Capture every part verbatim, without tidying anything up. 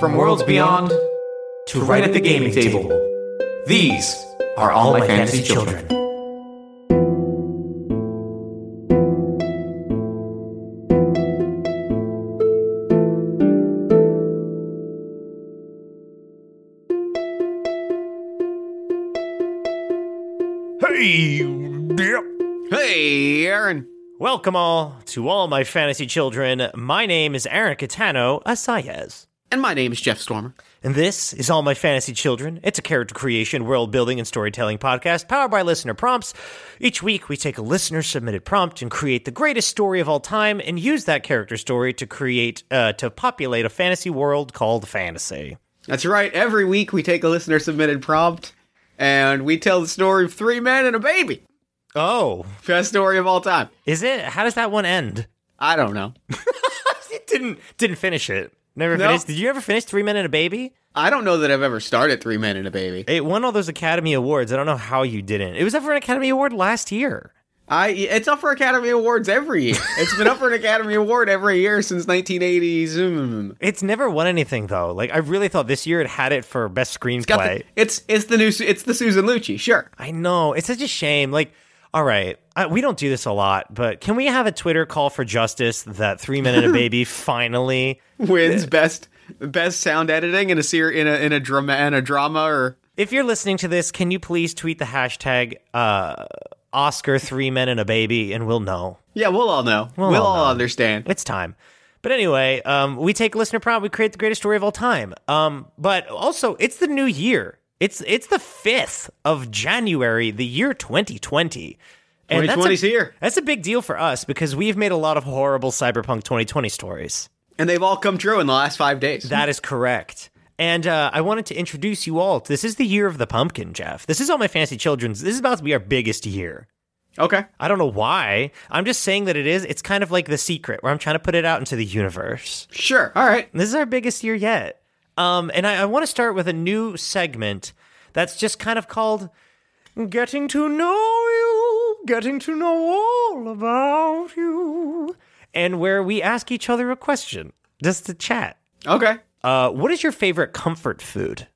From worlds beyond to right at the gaming table, these are All My Fantasy Children. Hey, yeah. Hey, Aaron. Welcome all to All My Fantasy Children. My name is Aaron Catano Asayez. And my name is Jeff Stormer. And this is All My Fantasy Children. It's a character creation, world building, and storytelling podcast powered by listener prompts. Each week, we take a listener-submitted prompt and create the greatest story of all time and use that character story to create, uh, to populate a fantasy world called fantasy. That's right. Every week, we take a listener-submitted prompt and we tell the story of three men and a baby. Oh. Best story of all time. Is it? How does that one end? I don't know. It didn't, didn't finish it. Never nope. finished. Did you ever finish Three Men and a Baby? I don't know that I've ever started Three Men and a Baby. It won all those Academy Awards. I don't know how you didn't. It was up for an Academy Award last year. I It's up for Academy Awards every year. It's been up for an Academy Award every year since nineteen eighties. Mm. It's never won anything, though. Like, I really thought this year it had it for Best Screenplay. It's, the, it's, it's, the, new, it's the Susan Lucci, sure. I know. It's such a shame. Like, all right, I, we don't do this a lot, but can we have a Twitter call for justice that Three Men and a Baby finally wins best best sound editing in a ser- in a in a drama in a drama? Or if you're listening to this, can you please tweet the hashtag uh, Oscar Three Men and a Baby, and we'll know. Yeah, we'll all know. We'll, we'll all, all know. Understand. It's time. But anyway, um, we take listener prompt, we create the greatest story of all time. Um, but also, it's the new year. It's it's the fifth of January, the year twenty twenty. And twenty twenty's that's a, here. That's a big deal for us because we've made a lot of horrible Cyberpunk twenty twenty stories. And they've all come true in the last five days. That is correct. And uh, I wanted to introduce you all. This is the year of the pumpkin, Jeff. This is All My Fantasy Children's. This is about to be our biggest year. Okay. I don't know why. I'm just saying that it is. It's kind of like The Secret, where I'm trying to put it out into the universe. Sure. All right. This is our biggest year yet. Um, and I, I want to start with a new segment that's just kind of called Getting to Know You, Getting to Know All About You, and where we ask each other a question, just to chat. Okay. Uh, what is your favorite comfort food?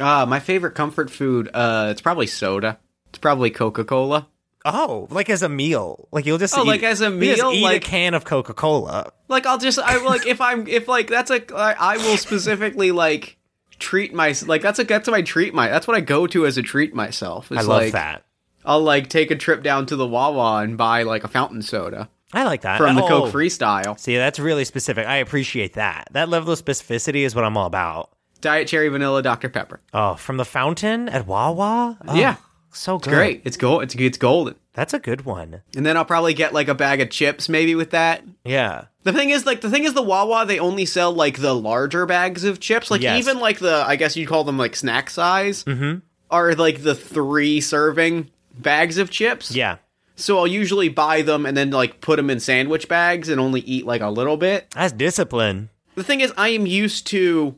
Uh, my favorite comfort food, uh, it's probably soda. It's probably Coca-Cola. Oh, like as a meal, like you'll just oh, eat, like as a meal, just eat like a can of Coca-Cola. Like I'll just, I like if I'm, if like that's a, I, I will specifically like treat my, like that's a, that's what I treat my, that's what I go to as a treat myself. It's I love like, that. I'll like take a trip down to the Wawa and buy like a fountain soda. I like that from oh, the Coke Freestyle. See, that's really specific. I appreciate that. That level of specificity is what I'm all about. Diet Cherry Vanilla Doctor Pepper. Oh, from the fountain at Wawa. Oh. Yeah. So good. It's great. It's gold. It's it's golden. That's a good one. And then I'll probably get like a bag of chips maybe with that. Yeah. The thing is like the thing is the Wawa, they only sell like the larger bags of chips. Like yes. Even like the, I guess you'd call them like snack size, mm-hmm. are like the three serving bags of chips. Yeah. So I'll usually buy them and then like put them in sandwich bags and only eat like a little bit. That's discipline. The thing is I am used to,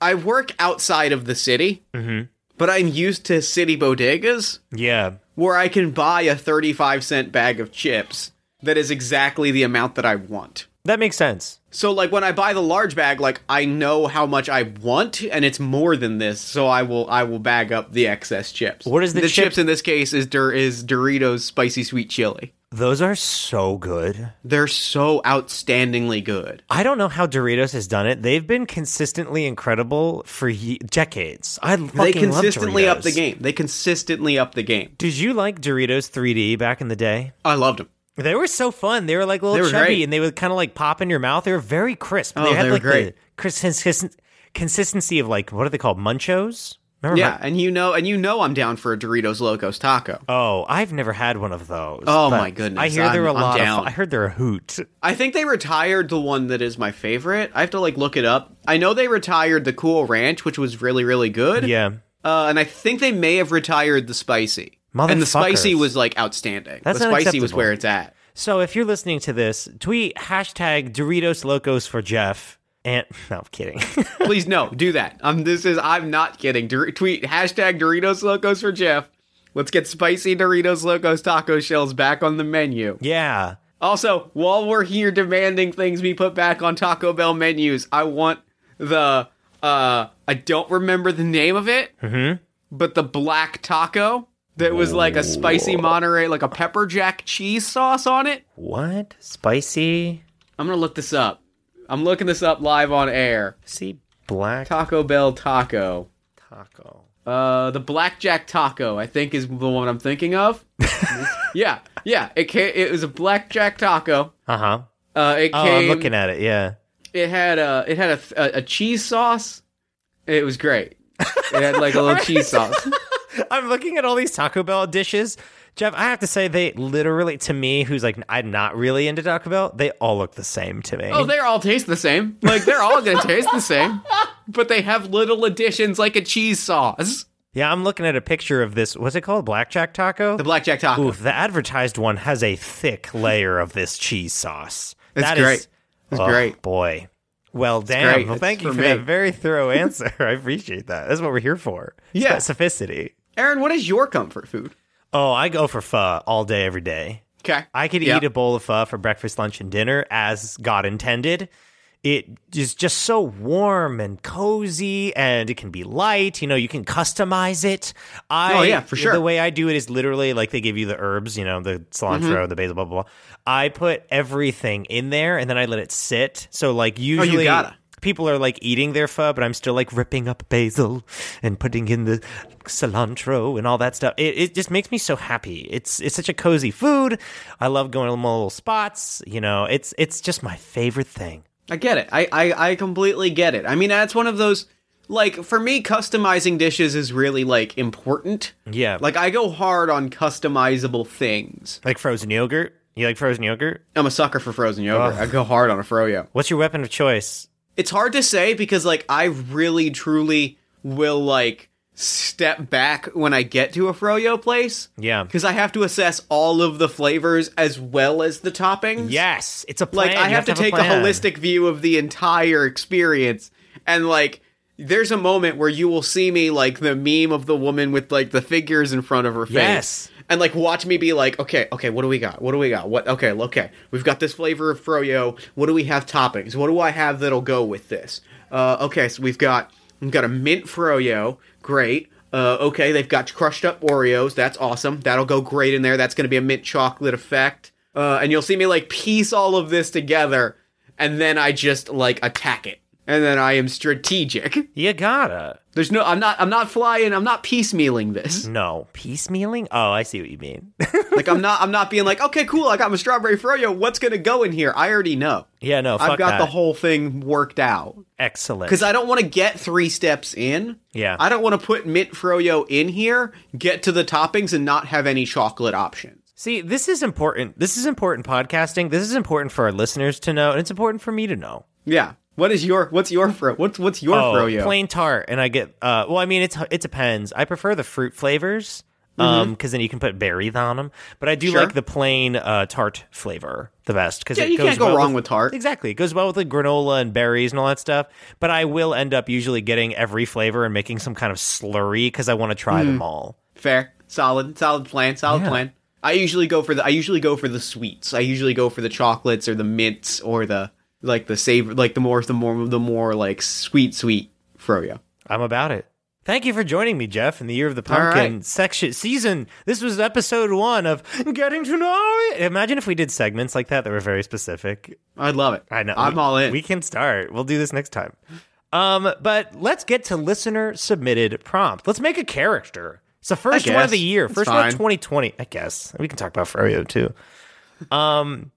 I work outside of the city. Mm-hmm. But I'm used to city bodegas. Yeah. Where I can buy a thirty-five cent bag of chips that is exactly the amount that I want. That makes sense. So, like, when I buy the large bag, like, I know how much I want, and it's more than this, so I will I will bag up the excess chips. What is the, the chip- chips in this case is, Dur- is Doritos Spicy Sweet Chili. Those are so good. They're so outstandingly good. I don't know how Doritos has done it. They've been consistently incredible for ye- decades. I fucking love Doritos. They consistently up the game. They consistently up the game. Did you like Doritos three D back in the day? I loved them. They were so fun. They were like little were chubby, great. And they would kind of like pop in your mouth. They were very crisp. Oh, they had they were like great. The consist- consistency of like, what are they called? Munchos? Remember yeah, my- and you know, and you know, I'm down for a Doritos Locos taco. Oh, I've never had one of those. Oh my goodness! I hear I'm, they're a I'm lot. Down. Of, I heard they're a hoot. I think they retired the one that is my favorite. I have to like look it up. I know they retired the Cool Ranch, which was really really good. Yeah, uh, and I think they may have retired the spicy. And the spicy was like outstanding. That's the spicy was where it's at. So if you're listening to this, tweet hashtag Doritos Locos for Jeff. And no, I'm kidding. Please no, do that. Um, this is I'm not kidding. Dur- tweet hashtag Doritos Locos for Jeff. Let's get spicy Doritos Locos taco shells back on the menu. Yeah. Also, while we're here demanding things be put back on Taco Bell menus, I want the Uh, I don't remember the name of it, mm-hmm. but the black taco that was like a spicy Monterey, like a pepper jack cheese sauce on it. What? Spicy? I'm going to look this up. I'm looking this up live on air. See, black... Taco Bell taco. Taco. Uh, the Blackjack taco, I think, is the one I'm thinking of. yeah, yeah. It came, it was a Blackjack taco. Uh-huh. Uh, it oh, came, I'm looking at it, yeah. It had a, it had a, a, a cheese sauce. It was great. It had, like, a little cheese sauce. I'm looking at all these Taco Bell dishes. Jeff, I have to say, they literally, to me, who's like, I'm not really into Taco Bell, they all look the same to me. Oh, they all taste the same. Like, they're all going to taste the same. But they have little additions like a cheese sauce. Yeah, I'm looking at a picture of this, what's it called, Blackjack taco? The Blackjack taco. Ooh, the advertised one has a thick layer of this cheese sauce. It's that great. Is, it's oh, great. boy. Well, damn. Well, thank it's you for, for that very thorough answer. I appreciate that. That's what we're here for. Yeah. Specificity. Aaron, what is your comfort food? Oh, I go for pho all day, every day. Okay. I could yep. eat a bowl of pho for breakfast, lunch, and dinner, as God intended. It is just so warm and cozy, and it can be light. You know, you can customize it. I, oh, yeah, for sure. The way I do it is literally like they give you the herbs, you know, the cilantro, mm-hmm. the basil, blah, blah, blah. I put everything in there, and then I let it sit. So, like, usually... Oh, you gotta. People are, like, eating their pho, but I'm still, like, ripping up basil and putting in the cilantro and all that stuff. It it just makes me so happy. It's it's such a cozy food. I love going to little spots. You know, it's it's just my favorite thing. I get it. I, I, I completely get it. I mean, that's one of those, like, for me, customizing dishes is really, like, important. Yeah. Like, I go hard on customizable things. Like frozen yogurt? You like frozen yogurt? I'm a sucker for frozen yogurt. Oh. I go hard on a froyo. What's your weapon of choice? It's hard to say because, like, I really, truly will, like, step back when I get to a froyo place. Yeah. Because I have to assess all of the flavors as well as the toppings. Yes. It's a plan. Like, I have, have to, to have take a, a holistic view of the entire experience. And, like, there's a moment where you will see me, like, the meme of the woman with, like, the figures in front of her face. Yes. And, like, watch me be like, okay, okay, what do we got? What do we got? What? Okay, okay. We've got this flavor of froyo. What do we have toppings? What do I have that'll go with this? Uh, okay, so we've got we've got a mint froyo. Great. Uh, okay, they've got crushed up Oreos. That's awesome. That'll go great in there. That's going to be a mint chocolate effect. Uh, and you'll see me, like, piece all of this together. And then I just, like, attack it. And then I am strategic. You gotta. There's no, I'm not, I'm not flying, I'm not piecemealing this. No. Piecemealing? Oh, I see what you mean. Like, I'm not, I'm not being like, okay, cool, I got my strawberry froyo, what's gonna go in here? I already know. Yeah, no, fuck that. I've got that. The whole thing worked out. Excellent. Because I don't want to get three steps in. Yeah. I don't want to put mint froyo in here, get to the toppings, and not have any chocolate options. See, this is important. This is important podcasting. This is important for our listeners to know, and it's important for me to know. Yeah. What is your, what's your fro, what's, what's your oh, froyo? Plain tart, and I get, uh, well, I mean, it's, it depends. I prefer the fruit flavors, um, because mm-hmm. then you can put berries on them, but I do sure. like the plain, uh, tart flavor the best, because yeah, it you goes can't go well wrong with, with tart. Exactly, it goes well with the granola and berries and all that stuff, but I will end up usually getting every flavor and making some kind of slurry, because I want to try mm. them all. Fair, solid, solid plan, solid yeah. plan. I usually go for the, I usually go for the sweets. I usually go for the chocolates, or the mints, or the... Like the savor, like the more, the more, the more like sweet, sweet froyo. I'm about it. Thank you for joining me, Jeff, in the Year of the Pumpkin right. section season. This was episode one of Getting to Know It. Imagine if we did segments like that that were very specific. I'd love it. I know. I'm we, all in. We can start. We'll do this next time. Um, but let's get to listener submitted prompt. Let's make a character. It's the first one of the year. First one of twenty twenty, I guess. We can talk about froyo too. Um.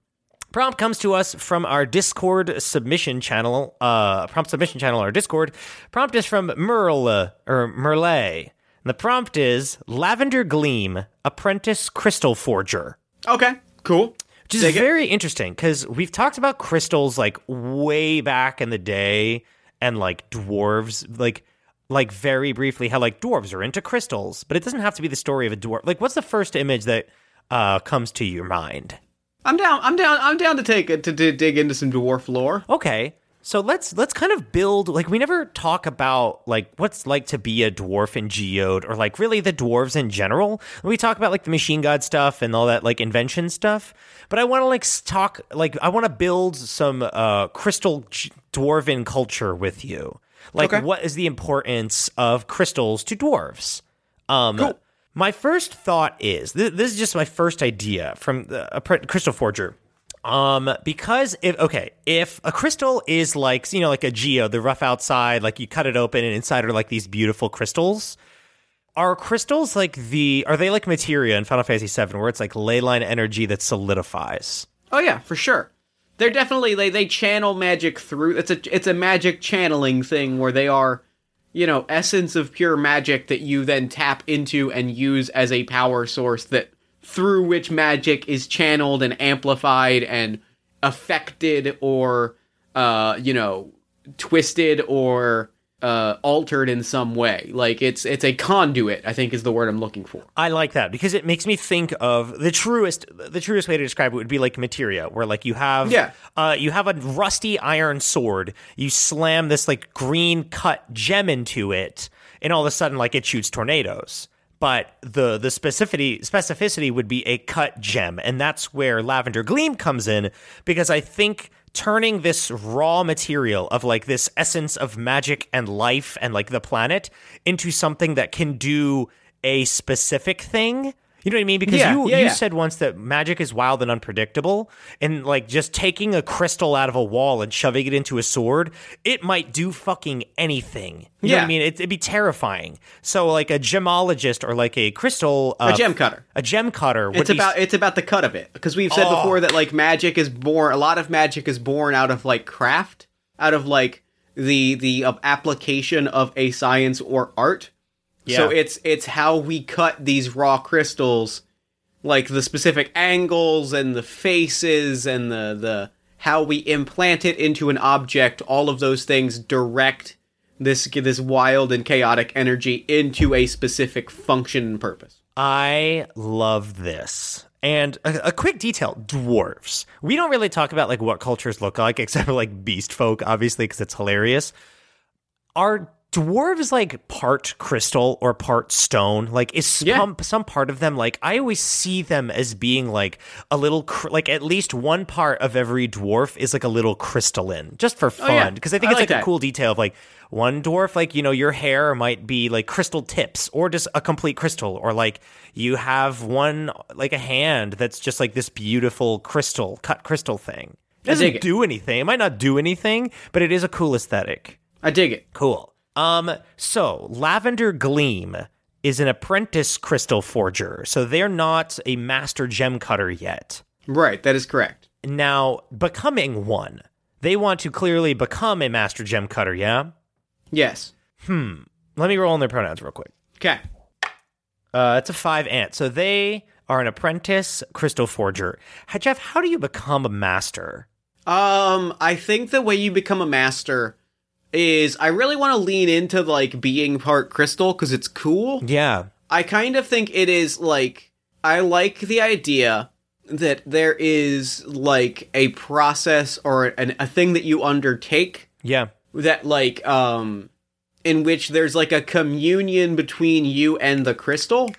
Prompt comes to us from our Discord submission channel, uh, prompt submission channel, our Discord. Prompt is from Merle, or Merle. And the prompt is Lavender Gleam, Apprentice Crystal Forger. Okay, cool. Which is Dig very it. Interesting, because we've talked about crystals, like, way back in the day, and, like, dwarves, like... like very briefly, how, like, dwarves are into crystals, but it doesn't have to be the story of a dwarf. Like, what's the first image that uh, comes to your mind? I'm down. I'm down. I'm down to take it to, to dig into some dwarf lore. Okay, so let's let's kind of build. Like, we never talk about, like, what's like to be a dwarf in Geode, or, like, really the dwarves in general. We talk about, like, the machine god stuff and all that, like, invention stuff. But I want to, like, talk. Like, I want to build some uh, crystal dwarven culture with you. Like, okay. What is the importance of crystals to dwarves? Um, cool. My first thought is, th- this is just my first idea from the, a crystal forger. Um, because if, okay, if a crystal is like, you know, like a geode, the rough outside, like you cut it open and inside are like these beautiful crystals. Are crystals like the, are they like Materia in Final Fantasy seven where it's like ley line energy that solidifies? Oh yeah, for sure. They're definitely, they, they channel magic through, it's a, it's a magic channeling thing where they are, you know, essence of pure magic that you then tap into and use as a power source that through which magic is channeled and amplified and affected or, uh, you know, twisted or uh, altered in some way. Like, it's it's a conduit, I think, is the word I'm looking for. I like that, because it makes me think of the truest the truest way to describe it would be like Materia, where, like, you have yeah. uh, you have a rusty iron sword, you slam this, like, green cut gem into it, and all of a sudden, like, it shoots tornadoes. But the the specificity specificity would be a cut gem, and that's where Lavender Gleam comes in, because I think turning this raw material of like this essence of magic and life and like the planet into something that can do a specific thing, you know what I mean? Because yeah, you, yeah, you yeah. said once that magic is wild and unpredictable, and like just taking a crystal out of a wall and shoving it into a sword, it might do fucking anything. You yeah. know what I mean? It, it'd be terrifying. So like a gemologist or like a crystal... Uh, a gem cutter. A gem cutter. It's about, it's about the cut of it. Because we've said oh. before that like magic is born... A lot of magic is born out of like craft, out of like the, the uh, application of a science or art. Yeah. So it's it's how we cut these raw crystals, like the specific angles and the faces and the, the how we implant it into an object. All of those things direct this this wild and chaotic energy into a specific function and purpose. I love this. And a, a quick detail, dwarves. We don't really talk about like what cultures look like, except for like beast folk, obviously, because it's hilarious. Our dwarves like part crystal or part stone, like is some, yeah. some part of them, like I always see them as being like a little cr- like at least one part of every dwarf is like a little crystalline, just for fun, because oh, yeah. I think I it's like, like a cool detail of like one dwarf, like, you know, your hair might be like crystal tips or just a complete crystal, or like you have one like a hand that's just like this beautiful crystal cut crystal thing. It doesn't do anything, it might not do anything, but it is a cool aesthetic. I dig it. Cool. Um, so Lavender Gleam is an apprentice crystal forger, so they're not a master gem cutter yet. Right, that is correct. Now, becoming one, they want to clearly become a master gem cutter, yeah? Yes. Hmm. Let me roll on their pronouns real quick. Okay. Uh, it's a five ant, so they are an apprentice crystal forger. Hi, Jeff, how do you become a master? Um, I think the way you become a master... is I really want to lean into, like, being part crystal, because it's cool. Yeah. I kind of think it is, like, I like the idea that there is, like, a process or an, a thing that you undertake. Yeah. That, like, um, in which there's, like, a communion between you and the crystal.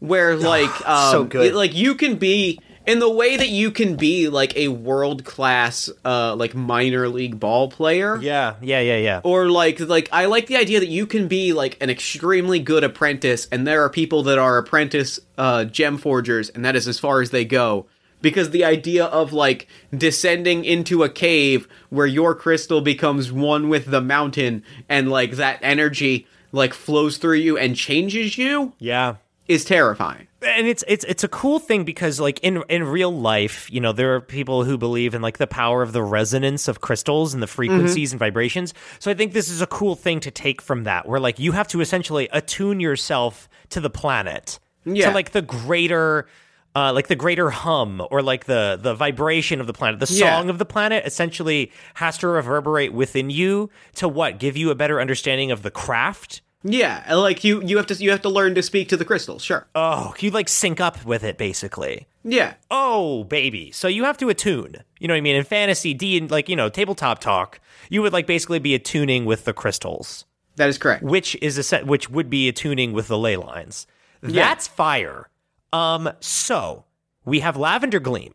Where, like, um, so good. It, like, you can be... in the way that you can be, like, a world-class, uh, like, minor league ball player. Yeah, yeah, yeah, yeah. Or, like, like I like the idea that you can be, like, an extremely good apprentice, and there are people that are apprentice uh, gem forgers, and that is as far as they go. Because the idea of, like, descending into a cave where your crystal becomes one with the mountain, and, like, that energy, like, flows through you and changes you. Yeah. Is terrifying. And it's it's it's a cool thing because, like, in in real life, you know, there are people who believe in, like, the power of the resonance of crystals and the frequencies mm-hmm. and vibrations. So I think this is a cool thing to take from that, where, like, you have to essentially attune yourself to the planet. Yeah. To, like, the greater... Uh, like the greater hum or like the, the vibration of the planet, the song yeah. of the planet essentially has to reverberate within you to what? Give you a better understanding of the craft? Yeah, like you, you have to you have to learn to speak to the crystal, sure. Oh, you like sync up with it basically. Yeah. Oh, baby. So you have to attune. You know what I mean? In fantasy, D and like, you know, tabletop talk, you would like basically be attuning with the crystals. That is correct. Which is a set which would be attuning with the ley lines. Yeah. That's fire. Um, so we have Lavender Gleam.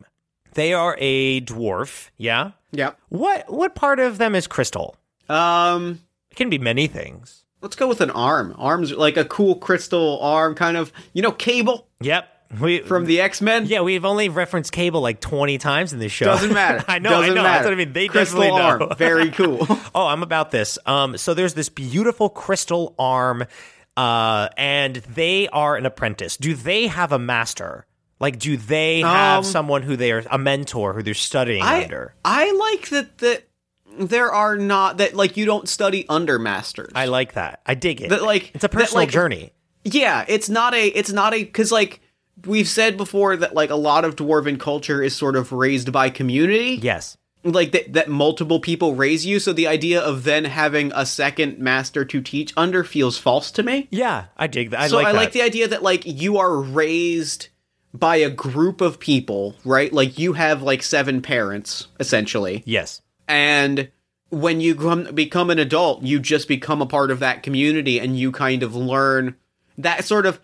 They are a dwarf, yeah? Yeah. What what part of them is crystal? Um can be many things. Let's go with an arm. Arms, like a cool crystal arm, kind of, you know, Cable. Yep. We, from the X-Men? Yeah, we've only referenced Cable like twenty times in this show. Doesn't matter. I know, Doesn't I know. Matter. That's what I mean. They crystal definitely know. Arm. Very cool. Oh, I'm about this. Um, so there's this beautiful crystal arm, uh, and they are an apprentice. Do they have a master? Like, do they have um, someone who they are, a mentor who they're studying I, under? I like that that there are not, that like you don't study under masters. I like that. I dig it. That, like, it's a personal that, like, journey. Yeah, it's not a, it's not a, because like, we've said before that, like, a lot of dwarven culture is sort of raised by community. Yes. Like, that, that multiple people raise you, so the idea of then having a second master to teach under feels false to me. Yeah, I dig that. I so like I that. like the idea that, like, you are raised by a group of people, right? Like, you have, like, seven parents, essentially. Yes. And when you come, become an adult, you just become a part of that community, and you kind of learn that sort of...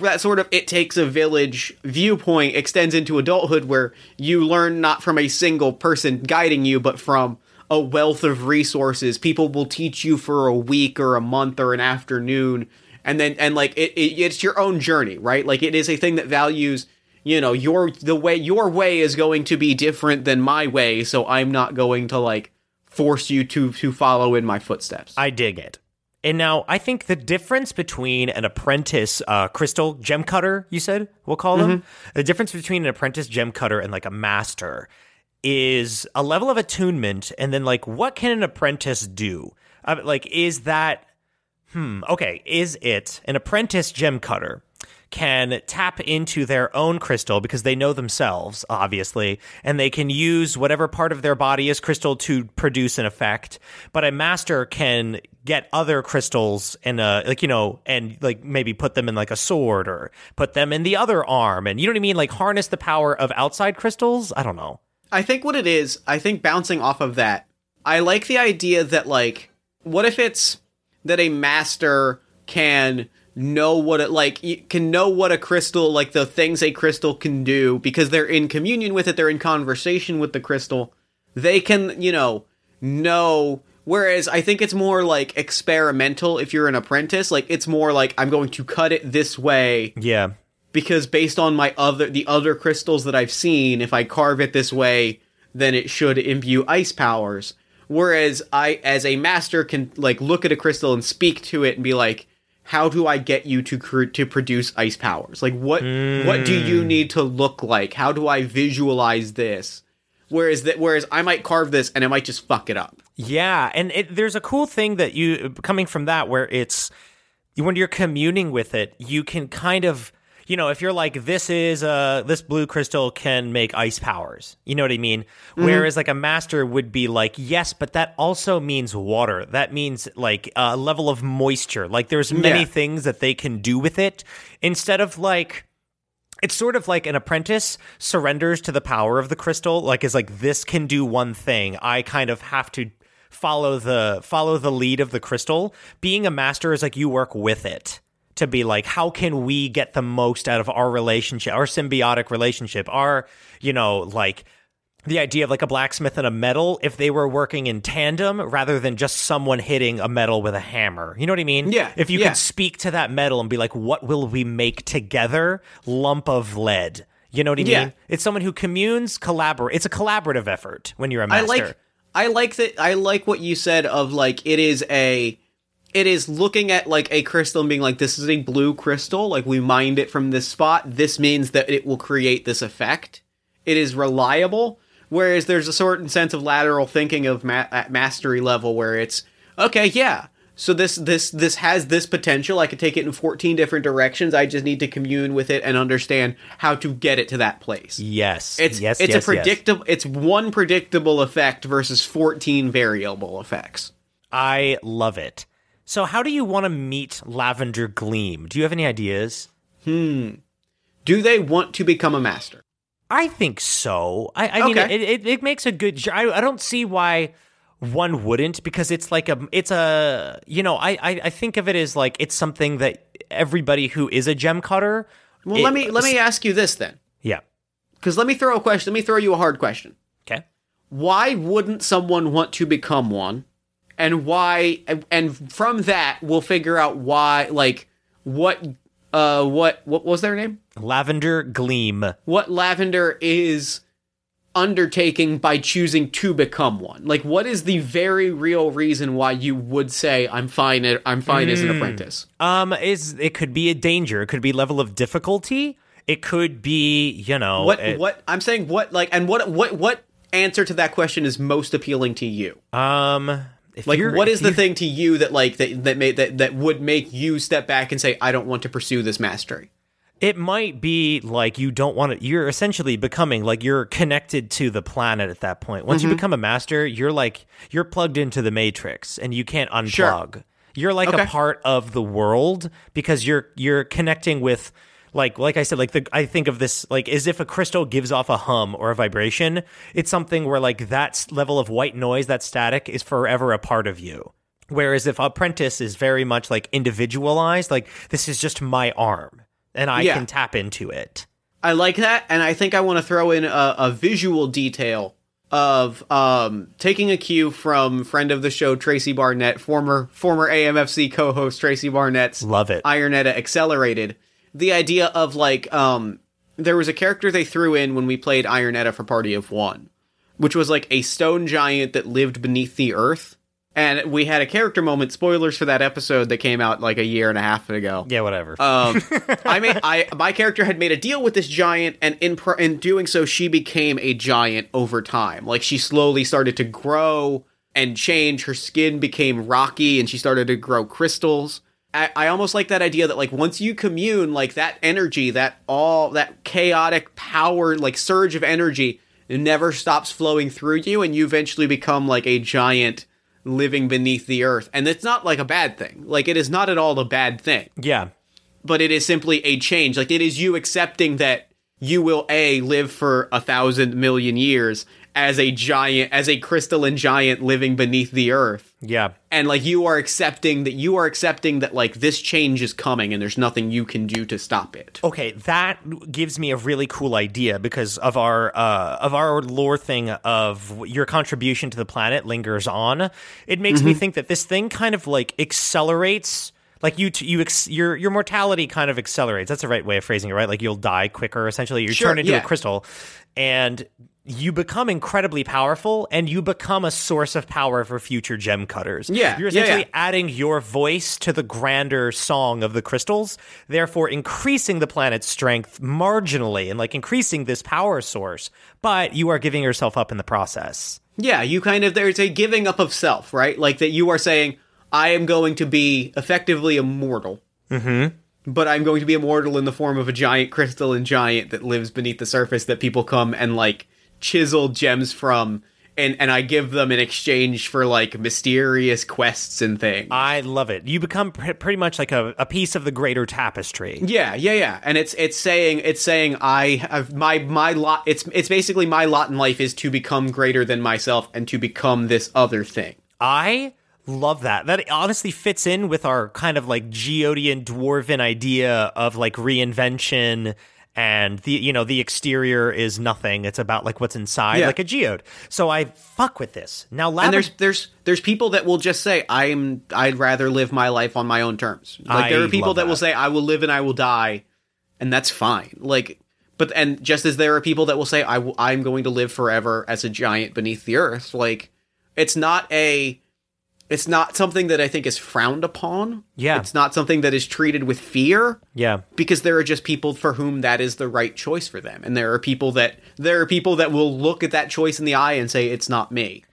that sort of it takes a village viewpoint extends into adulthood, where you learn not from a single person guiding you, but from a wealth of resources. People will teach you for a week or a month or an afternoon. And then, and like, it, it it's your own journey, right? Like, it is a thing that values, you know, your, the way, your way is going to be different than my way. So I'm not going to like force you to, to follow in my footsteps. I dig it. And now, I think the difference between an apprentice uh, crystal gem cutter, you said, we'll call mm-hmm. them, the difference between an apprentice gem cutter and, like, a master is a level of attunement, and then, like, what can an apprentice do? Uh, like, is that, hmm, okay, is it an apprentice gem cutter can tap into their own crystal because they know themselves, obviously, and they can use whatever part of their body is crystal to produce an effect. But a master can get other crystals and, uh, like, you know, and like maybe put them in like a sword or put them in the other arm. And you know what I mean? Like, harness the power of outside crystals. I don't know. I think what it is, I think bouncing off of that, I like the idea that, like, what if it's that a master can know what it like you can know what a crystal, like the things a crystal can do, because they're in communion with it, they're in conversation with the crystal, they can, you know, know. Whereas I think it's more like experimental. If you're an apprentice, like, it's more like, I'm going to cut it this way, yeah, because based on my other the other crystals that I've seen, if I carve it this way, then it should imbue ice powers. Whereas I, as a master, can like look at a crystal and speak to it and be like, how do I get you to cr- to produce ice powers? Like, what mm. what do you need to look like? How do I visualize this? Whereas that, whereas I might carve this and I might just fuck it up. Yeah, and it, there's a cool thing that you coming from that, where it's when you're communing with it, you can kind of, you know, if you're like, this is uh this blue crystal can make ice powers. You know what I mean? Mm-hmm. Whereas like a master would be like, yes, but that also means water. That means like a level of moisture. Like, there's many yeah. things that they can do with it, instead of like, it's sort of like an apprentice surrenders to the power of the crystal. Like, is like, this can do one thing. I kind of have to follow the follow the lead of the crystal. Being a master is like, you work with it to be like, how can we get the most out of our relationship, our symbiotic relationship, our, you know, like the idea of like a blacksmith and a metal, if they were working in tandem rather than just someone hitting a metal with a hammer. You know what I mean? Yeah. If you yeah. could speak to that metal and be like, what will we make together? Lump of lead. You know what I yeah. mean? It's someone who communes, collaborate. It's a collaborative effort when you're a master. I like, I like that. I like what you said of like, it is a, it is looking at like a crystal and being like, this is a blue crystal. Like, we mined it from this spot. This means that it will create this effect. It is reliable. Whereas there's a certain sense of lateral thinking of ma- at mastery level where it's, okay, yeah. So this, this, this has this potential. I could take it in fourteen different directions. I just need to commune with it and understand how to get it to that place. Yes. It's, yes, it's yes, a predictable, yes. it's one predictable effect versus fourteen variable effects. I love it. So how do you want to meet Lavender Gleam? Do you have any ideas? Hmm. Do they want to become a master? I think so. I, I okay. mean, it, it, it makes a good... I, I don't see why one wouldn't, because it's like a... It's a... You know, I, I, I think of it as like, it's something that everybody who is a gem cutter... Well, it, let me let me ask you this then. Yeah. Because let me throw a question. Let me throw you a hard question. Okay. Why wouldn't someone want to become one? and why, and from that we'll figure out why, like, what, uh, what, what was their name? Lavender Gleam. What Lavender is undertaking by choosing to become one. Like, what is the very real reason why you would say I'm fine I'm fine mm. as an apprentice? Um, is it could be a danger. It could be level of difficulty. It could be, you know, what it, what I'm saying what like and what what what answer to that question is most appealing to you? Um If like, what is the thing to you that, like, that that, made, that that would make you step back and say, I don't want to pursue this mastery? It might be, like, you don't want to... You're essentially becoming, like, you're connected to the planet at that point. Once mm-hmm. you become a master, you're, like, you're plugged into the matrix, and you can't unplug. Sure. You're, like, okay. a part of the world, because you're you're connecting with... Like, like I said, like the, I think of this, like, as if a crystal gives off a hum or a vibration. It's something where, like, that level of white noise, that static, is forever a part of you. Whereas if Apprentice is very much, like, individualized, like, this is just my arm, and I yeah. can tap into it. I like that, and I think I want to throw in a, a visual detail of um, taking a cue from friend of the show, Tracy Barnett, former former A M F C co-host Tracy Barnett's Love it. Ironetta Accelerated. The idea of, like, um, there was a character they threw in when we played Ironetta for Party of One, which was, like, a stone giant that lived beneath the earth. And we had a character moment, spoilers for that episode that came out, like, a year and a half ago. Yeah, whatever. Um, I made, I my character had made a deal with this giant, and in, pr- in doing so, she became a giant over time. Like, she slowly started to grow and change. Her skin became rocky, and she started to grow crystals. I, I almost like that idea that, like, once you commune, like, that energy, that all that chaotic power, like, surge of energy never stops flowing through you, and you eventually become, like, a giant living beneath the earth. And it's not, like, a bad thing. Like, it is not at all a bad thing. Yeah. But it is simply a change. Like, it is you accepting that you will, A, live for a thousand million years as a giant, as a crystalline giant living beneath the earth. Yeah. And, like, you are accepting that, you are accepting that, like, this change is coming and there's nothing you can do to stop it. Okay, that gives me a really cool idea, because of our, uh, of our lore thing of your contribution to the planet lingers on. It makes mm-hmm. me think that this thing kind of, like, accelerates... Like, you, t- you ex- your your mortality kind of accelerates. That's the right way of phrasing it, right? Like, you'll die quicker, essentially. You sure, turn into yeah. a crystal, and you become incredibly powerful, and you become a source of power for future gem cutters. Yeah, You're essentially yeah, yeah. adding your voice to the grander song of the crystals, therefore increasing the planet's strength marginally and, like, increasing this power source. But you are giving yourself up in the process. Yeah, you kind of – there's a giving up of self, right? Like, that you are saying – I am going to be effectively immortal, mm-hmm. but I'm going to be immortal in the form of a giant crystalline giant that lives beneath the surface that people come and, like, chisel gems from, and, and I give them in exchange for, like, mysterious quests and things. I love it. You become pr- pretty much like a, a piece of the greater tapestry. Yeah, yeah, yeah. And it's it's saying it's saying I have my my lot. It's it's basically my lot in life is to become greater than myself and to become this other thing. I. Love that. That honestly fits in with our kind of, like, Geodian dwarven idea of, like, reinvention and the, you know, the exterior is nothing. It's about, like, what's inside, yeah. like a geode. So I fuck with this. Now, Lavender- and there's there's there's people that will just say, I'm I'd rather live my life on my own terms. Like, I there are people that. that will say, I will live and I will die, and that's fine. Like, but and just as there are people that will say, I w- I'm going to live forever as a giant beneath the earth. Like, it's not a It's not something that I think is frowned upon. Yeah. It's not something that is treated with fear. Yeah. Because there are just people for whom that is the right choice for them. And there are people that there are people that will look at that choice in the eye and say, it's not me.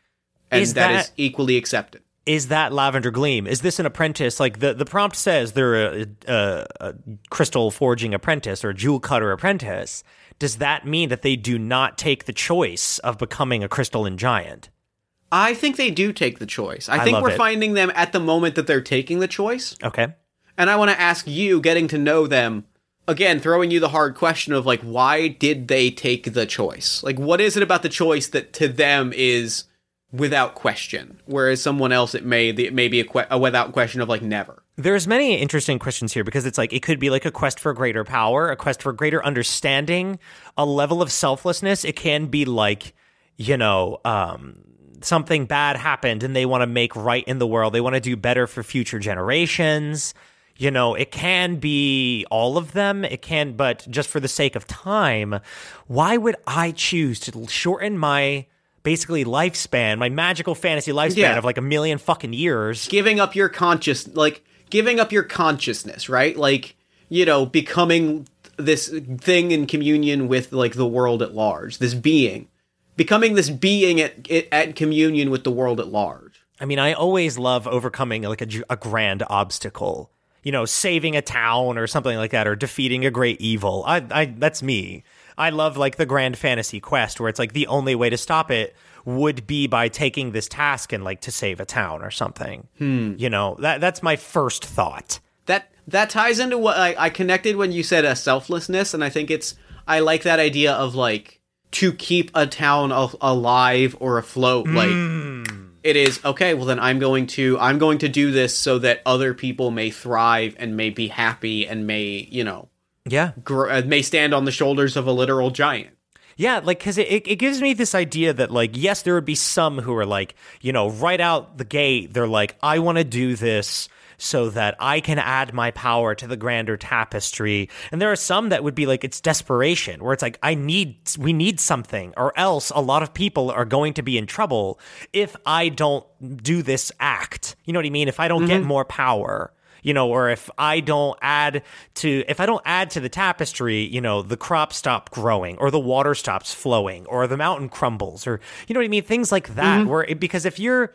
And is that, that is equally accepted. Is that Lavender Gleam? Is this an apprentice? Like, the, the prompt says they're a, a, a crystal forging apprentice or a jewel cutter apprentice. Does that mean that they do not take the choice of becoming a crystalline giant? I think they do take the choice. I, I think we're it. finding them at the moment that they're taking the choice. Okay. And I want to ask you, getting to know them, again, throwing you the hard question of, like, why did they take the choice? Like, what is it about the choice that to them is without question, whereas someone else it may, it may be a, que- a without question of, like, never? There's many interesting questions here, because it's like it could be like a quest for greater power, a quest for greater understanding, a level of selflessness. It can be like, you know, um... something bad happened and they want to make right in the world. They want to do better for future generations. You know, it can be all of them. It can, but just for the sake of time, why would I choose to shorten my basically lifespan, my magical fantasy lifespan yeah. of like a million fucking years? Giving up your conscious, like giving up your consciousness, right? Like, you know, becoming this thing in communion with like the world at large, this being, becoming this being at, at communion with the world at large. I mean, I always love overcoming like a, a grand obstacle, you know, saving a town or something like that, or defeating a great evil. I, I, that's me. I love like the grand fantasy quest where it's like the only way to stop it would be by taking this task and like to save a town or something. Hmm. You know, that that's my first thought. That that ties into what I, I connected when you said a selflessness. And I think it's I like that idea of like to keep a town al- alive or afloat. Mm. Like it is. OK, well, then I'm going to I'm going to do this so that other people may thrive and may be happy and may, you know. Yeah, Gr- may stand on the shoulders of a literal giant. Yeah, like, because it, it gives me this idea that, like, yes, there would be some who are like, you know, right out the gate, they're like, I want to do this so that I can add my power to the grander tapestry. And there are some that would be like, it's desperation, where it's like, I need, we need something, or else a lot of people are going to be in trouble if I don't do this act. You know what I mean? If I don't mm-hmm. get more power. You know, or if I don't add to, if I don't add to the tapestry, you know, the crops stop growing, or the water stops flowing, or the mountain crumbles, or, you know what I mean? Things like that, mm-hmm. where, it, because if you're,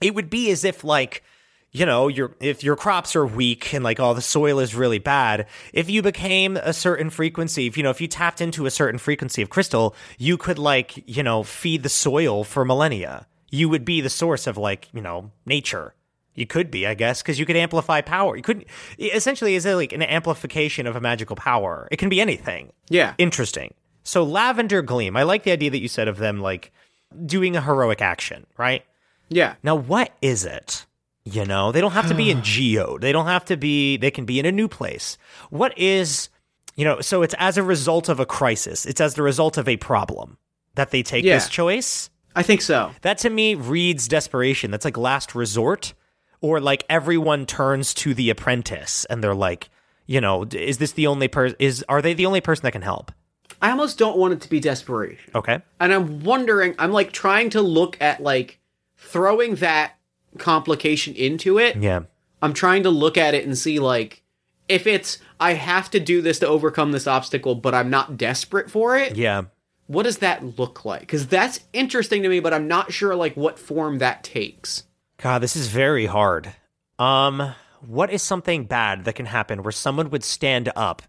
it would be as if like, you know, your if your crops are weak and like, oh, the soil is really bad. If you became a certain frequency, if, you know, if you tapped into a certain frequency of crystal, you could like, you know, feed the soil for millennia. You would be the source of like, you know, nature. You could be, I guess, because you could amplify power. You couldn't. Essentially, is it like an amplification of a magical power? It can be anything. Yeah. Interesting. So, Lavender Gleam. I like the idea that you said of them, like, doing a heroic action, right? Yeah. Now, what is it? You know, they don't have to be in Geode. They don't have to be. They can be in a new place. What is, you know, so it's as a result of a crisis. It's as the result of a problem that they take yeah. this choice. I think so. That, to me, reads desperation. That's like last resort. Or like everyone turns to the apprentice and they're like, you know, is this the only person is are they the only person that can help? I almost don't want it to be desperation. OK. And I'm wondering, I'm like trying to look at like throwing that complication into it. Yeah. I'm trying to look at it and see like if it's I have to do this to overcome this obstacle, but I'm not desperate for it. Yeah. What does that look like? Because that's interesting to me, but I'm not sure like what form that takes. God, this is very hard. Um, what is something bad that can happen where someone would stand up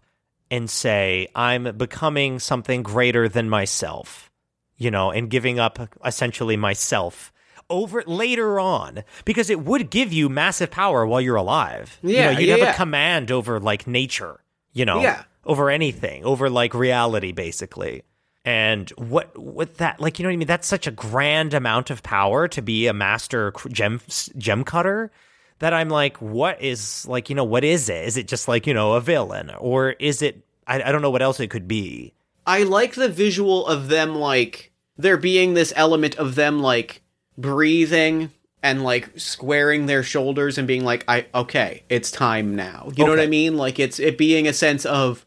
and say, I'm becoming something greater than myself, you know, and giving up essentially myself over later on, because it would give you massive power while you're alive. Yeah, you know, you'd yeah, have yeah. a command over like nature, you know, yeah. over anything, over like reality, basically. And what with that, like, you know what I mean? That's such a grand amount of power to be a master gem gem cutter that I'm like, what is like, you know, what is it? Is it just like, you know, a villain, or is it, I, I don't know what else it could be. I like the visual of them, like there being this element of them, like breathing and like squaring their shoulders and being like, I, okay, it's time now. You okay. know what I mean? Like it's, it being a sense of,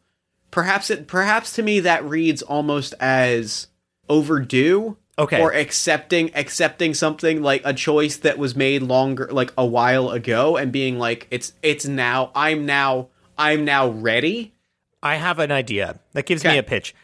Perhaps it, perhaps to me that reads almost as overdue, okay, or accepting, accepting something like a choice that was made longer, like a while ago, and being like, it's, it's now, I'm now, I'm now ready. I have an idea that gives okay. me a pitch.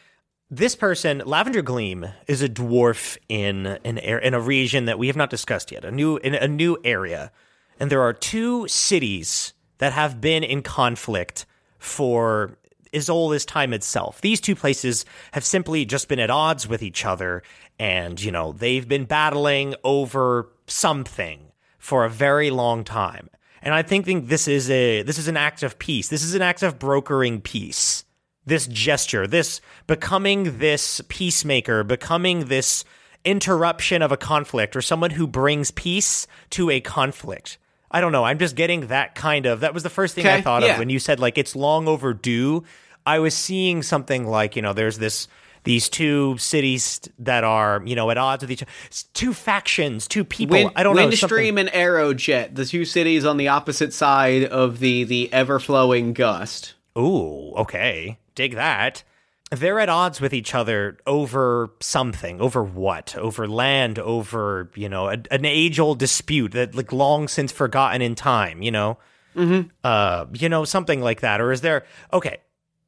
This person, Lavender Gleam, is a dwarf in an air, in a region that we have not discussed yet, a new, in a new area, and there are two cities that have been in conflict for. Is all this time itself. These two places have simply just been at odds with each other, and, you know, they've been battling over something for a very long time. And I think, think this is a this is an act of peace. This is an act of brokering peace. This gesture, this becoming this peacemaker, becoming this interruption of a conflict, or someone who brings peace to a conflict. I don't know. I'm just getting that kind of, that was the first thing okay. I thought yeah. of when you said like it's long overdue. I was seeing something like, you know, there's this these two cities that are, you know, at odds with each other. It's two factions, two people. Wind, I don't Windstream know. Windstream and Arrowjet, the two cities on the opposite side of the, the ever-flowing gust. Ooh, okay. Dig that. They're at odds with each other over something, over what? Over land, over, you know, a, an age-old dispute that, like, long since forgotten in time, you know? Mm-hmm. Uh, you know, something like that. Or is there... Okay,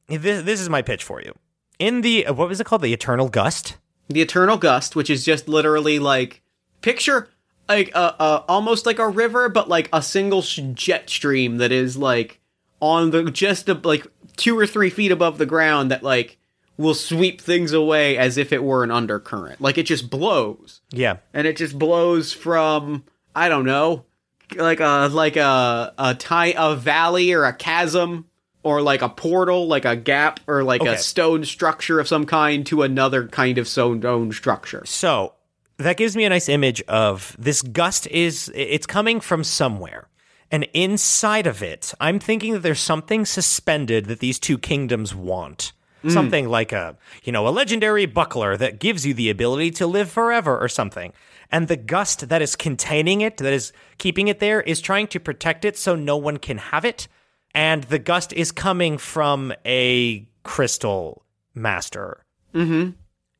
this, this is my pitch for you. In the... What was it called? The Eternal Gust? The Eternal Gust, which is just literally, like, picture, like, uh, uh, almost like a river, but, like, a single sh- jet stream that is, like, on the... Just, a, like, two or three feet above the ground that, like... will sweep things away as if it were an undercurrent. Like, it just blows. Yeah. And it just blows from, I don't know, like a like a a, ty- a valley or a chasm or like a portal, like a gap or like okay. a stone structure of some kind to another kind of stone structure. So that gives me a nice image of this gust is, it's coming from somewhere. And inside of it, I'm thinking that there's something suspended that these two kingdoms want. Something mm. like a, you know, a legendary buckler that gives you the ability to live forever or something. And the gust that is containing it, that is keeping it there, is trying to protect it so no one can have it. And the gust is coming from a crystal master. Mm-hmm.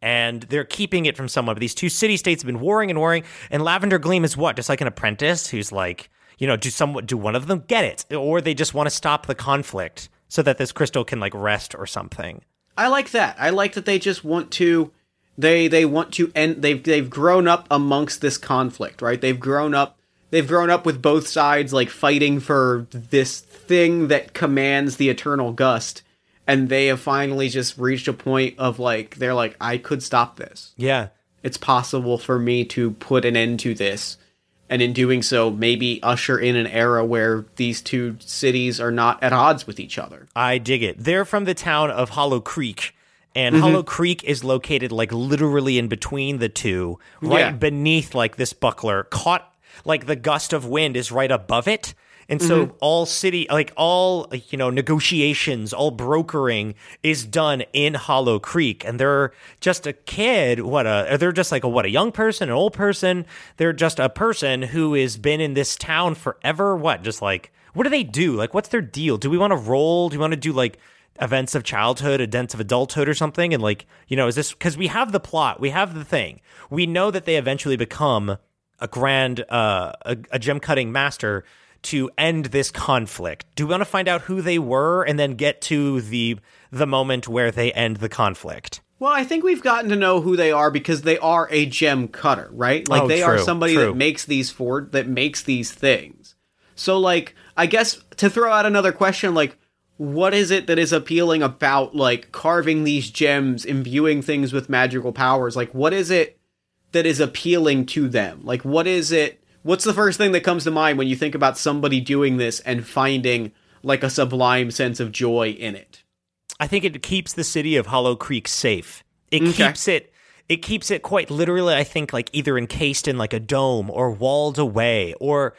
And they're keeping it from someone. But these two city-states have been warring and warring. And Lavender Gleam is what? Just like an apprentice who's like, you know, do some, do one of them get it? Or they just want to stop the conflict. So that this crystal can, like, rest or something. I like that. I like that they just want to, they they want to end, they've, they've grown up amongst this conflict, right? They've grown up, they've grown up with both sides, like, fighting for this thing that commands the eternal gust. And they have finally just reached a point of, like, they're like, I could stop this. Yeah. It's possible for me to put an end to this. And in doing so, maybe usher in an era where these two cities are not at odds with each other. I dig it. They're from the town of Hollow Creek, and mm-hmm. Hollow Creek is located, like, literally in between the two, right yeah. beneath, like, this buckler, caught, like, the gust of wind is right above it. And so mm-hmm. all city, like, all, you know, negotiations, all brokering is done in Hollow Creek. And they're just a kid, what a, they're just like a, what, a young person, an old person. They're just a person who has been in this town forever. What, just like, what do they do? Like, what's their deal? Do we want to roll? Do we want to do, like, events of childhood, events of adulthood or something? And, like, you know, is this, because we have the plot, we have the thing. We know that they eventually become a grand, uh, a, a gem cutting master to end this conflict. Do we want to find out who they were and then get to the the moment where they end the conflict? Well, I think we've gotten to know who they are because they are a gem cutter, right? Like, oh, they true, are somebody true. that makes these for that makes these things. So, like, I guess to throw out another question, like, what is it that is appealing about, like, carving these gems, imbuing things with magical powers? Like, what is it that is appealing to them? Like, what is it What's the first thing that comes to mind when you think about somebody doing this and finding, like, a sublime sense of joy in it? I think it keeps the city of Hollow Creek safe. It okay. keeps it it keeps it quite literally, I think, like, either encased in, like, a dome or walled away or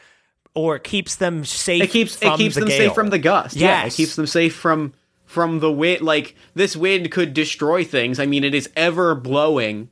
or it keeps them safe it keeps, from the It keeps the them gale. safe from the gust. Yes. Yeah, it keeps them safe from, from the wind. Like, this wind could destroy things. I mean, it is ever blowing.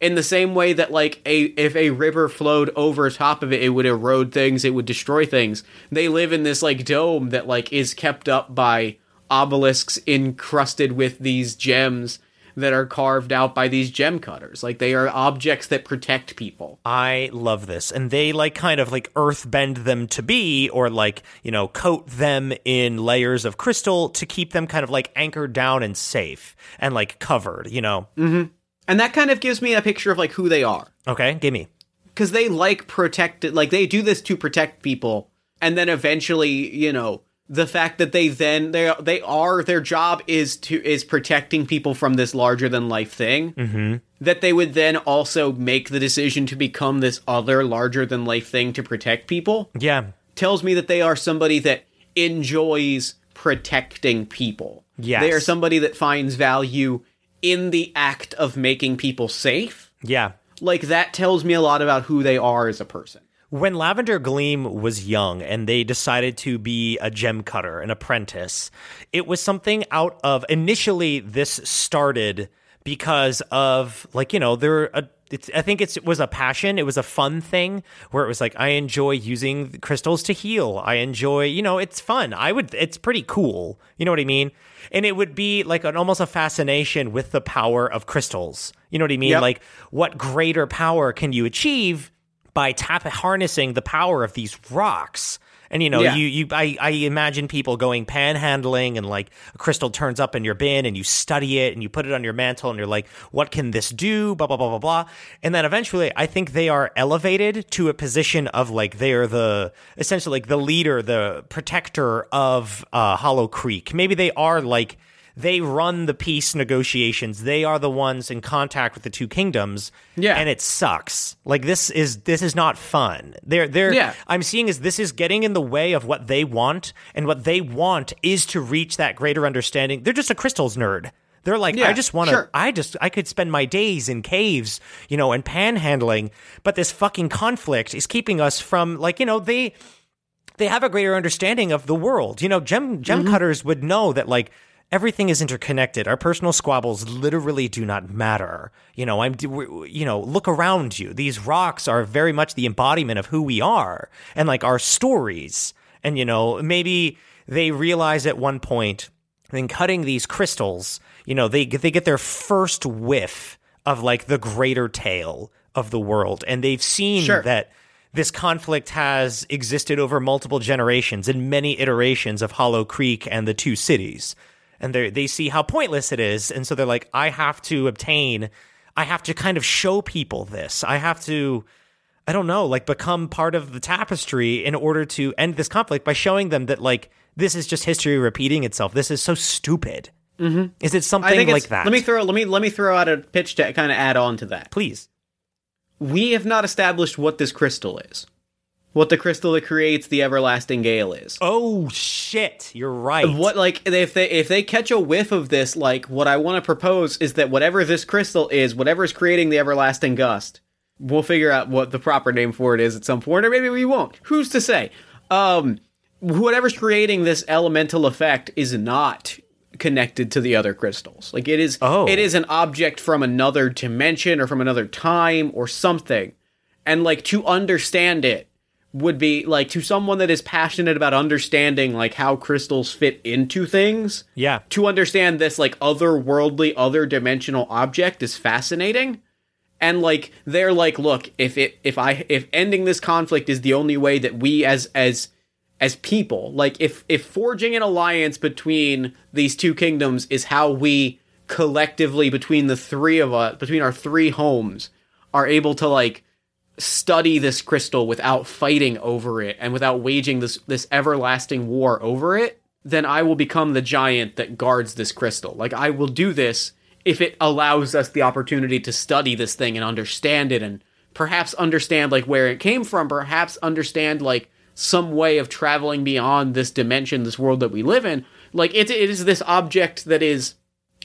In the same way that, like, a if a river flowed over top of it, it would erode things, it would destroy things. They live in this, like, dome that, like, is kept up by obelisks encrusted with these gems that are carved out by these gem cutters. Like, they are objects that protect people. I love this. And they, like, kind of, like, earthbend them to be, or, like, you know, coat them in layers of crystal to keep them kind of, like, anchored down and safe and, like, covered, you know? Mm-hmm. And that kind of gives me a picture of, like, who they are. Okay, give me. Because they, like, protect it. Like, they do this to protect people. And then eventually, you know, the fact that they then, they they are, their job is to is protecting people from this larger-than-life thing. Mm-hmm. That they would then also make the decision to become this other larger-than-life thing to protect people. Yeah. Tells me that they are somebody that enjoys protecting people. Yes. They are somebody that finds value in the act of making people safe. Yeah. Like, that tells me a lot about who they are as a person. When Lavender Gleam was young and they decided to be a gem cutter, an apprentice, it was something out of... Initially, this started because of, like, you know, there are, it's, I think it's, it was a passion. It was a fun thing where it was like, I enjoy using crystals to heal. I enjoy, you know, it's fun. I would, it's pretty cool. You know what I mean? And it would be like an, almost a fascination with the power of crystals. You know what I mean? Yep. Like, what greater power can you achieve by tap harnessing the power of these rocks? And, you know, yeah. you, you, I, I imagine people going panhandling and, like, a crystal turns up in your bin and you study it and you put it on your mantle and you're like, what can this do? Blah, blah, blah, blah, blah. And then eventually I think they are elevated to a position of, like, they are the essentially like the leader, the protector of uh, Hollow Creek. Maybe they are like they run the peace negotiations. They are the ones in contact with the two kingdoms. Yeah. And it sucks. Like, this is this is not fun. They're they're yeah. I'm seeing is this is getting in the way of what they want, and what they want is to reach that greater understanding. They're just a crystals nerd. They're like, yeah, I just want to, sure. I just, I could spend my days in caves, you know, and panhandling, but this fucking conflict is keeping us from, like, you know, they, they have a greater understanding of the world. You know, gem, gem mm-hmm. cutters would know that, like, everything is interconnected. Our personal squabbles literally do not matter. You know, I'm, you know, look around you. These rocks are very much the embodiment of who we are and, like, our stories. And, you know, maybe they realize at one point, in cutting these crystals, you know, they they get their first whiff of, like, the greater tale of the world. And they've seen sure. that this conflict has existed over multiple generations and many iterations of Hollow Creek and the two cities. And they they see how pointless it is. And so they're like, I have to obtain, I have to kind of show people this. I have to, I don't know, like, become part of the tapestry in order to end this conflict by showing them that, like, this is just history repeating itself. This is so stupid. Mm-hmm. Is it something like that? Let me throw, let me, let me throw out a pitch to kind of add on to that. Please. We have not established what this crystal is. What the crystal that creates the everlasting gale is. Oh shit, you're right. What, like, if they if they catch a whiff of this, like, what I want to propose is that whatever this crystal is, whatever is creating the everlasting gust, we'll figure out what the proper name for it is at some point, or maybe we won't. Who's to say? Um, whatever's creating this elemental effect is not connected to the other crystals. Like, it is, oh. it is an object from another dimension or from another time or something, and, like, to understand it would be, like, to someone that is passionate about understanding, like, how crystals fit into things. Yeah. To understand this, like, otherworldly, other dimensional object is fascinating. And, like, they're like, look, if it, if I, if ending this conflict is the only way that we as, as, as people, like, if, if forging an alliance between these two kingdoms is how we collectively, between the three of us, between our three homes, are able to, like, study this crystal without fighting over it and without waging this this everlasting war over it, then I will become the giant that guards this crystal. Like, I will do this if it allows us the opportunity to study this thing and understand it, and perhaps understand, like, where it came from, perhaps understand, like, some way of traveling beyond this dimension, this world that we live in. Like, it, it is this object that is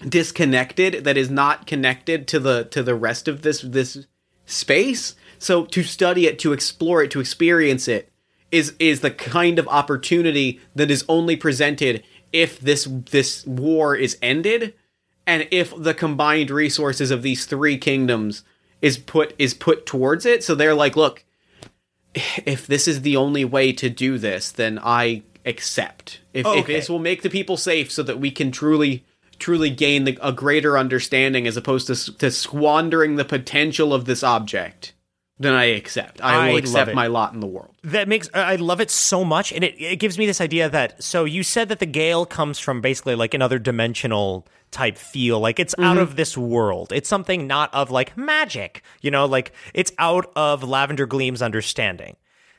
disconnected, that is not connected to the to the rest of this this space. So to study it, to explore it, to experience it is is the kind of opportunity that is only presented if this this war is ended, and if the combined resources of these three kingdoms is put is put towards it. So they're like, look, if this is the only way to do this, then I accept. If, okay. if this will make the people safe so that we can truly truly gain the, a greater understanding as opposed to, to squandering the potential of this object, then I accept. I, I will accept my lot in the world. That makes, I love it so much. And it, it gives me this idea that, so you said that the gale comes from basically, like, another dimensional type feel. Like, it's mm-hmm. out of this world. It's something not of, like, magic, you know, like, it's out of Lavender Gleam's understanding.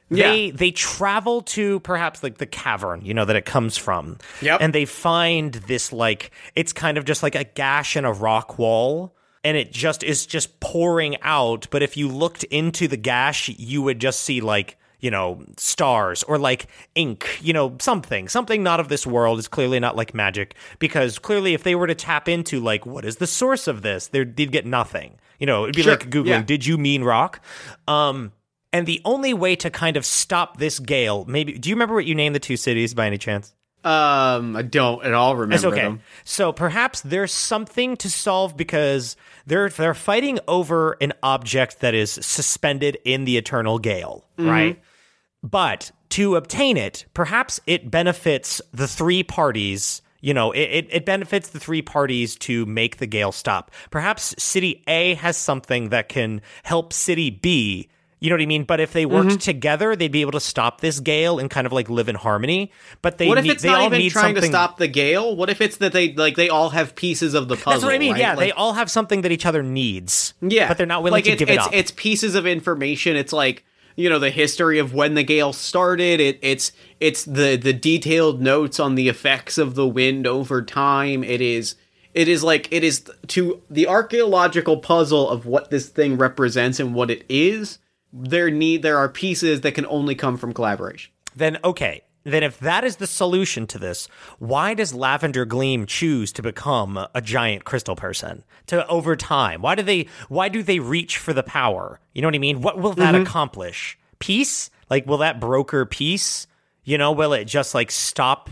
Yeah. They, they travel to perhaps, like, the cavern, you know, that it comes from. Yep. And they find this, like, it's kind of just like a gash in a rock wall. And it just is just pouring out. But if you looked into the gash, you would just see, like, you know, stars or, like, ink, you know, something, something not of this world. Is clearly not, like, magic, because clearly if they were to tap into, like, what is the source of this, they'd get nothing. You know, it'd be sure. like Googling, yeah. did you mean rock? Um, and the only way to kind of stop this gale, maybe, do you remember what you named the two cities by any chance? Um, I don't at all remember it's okay. them. So perhaps there's something to solve because they're they're fighting over an object that is suspended in the eternal gale, mm-hmm. right? But to obtain it, perhaps it benefits the three parties. You know, it, it, it benefits the three parties to make the gale stop. Perhaps City A has something that can help City B. You know what I mean? But if they worked mm-hmm. together, they'd be able to stop this gale and kind of like live in harmony. But they what if need, it's they not all even need trying something... to stop the gale? What if it's that they like they all have pieces of the puzzle? That's what I mean. Right? Yeah, like, they all have something that each other needs. Yeah, but they're not willing like to it, give it's, it up. It's pieces of information. It's like, you know, the history of when the gale started. It, it's it's the, the detailed notes on the effects of the wind over time. It is it is like it is to the archaeological puzzle of what this thing represents and what it is. There need there are pieces that can only come from collaboration. Then okay. Then if that is the solution to this, why does Lavender Gleam choose to become a giant crystal person to over time? Why do they why do they reach for the power? You know what I mean? What will that mm-hmm. accomplish? Peace? Like, will that broker peace? You know, will it just like stop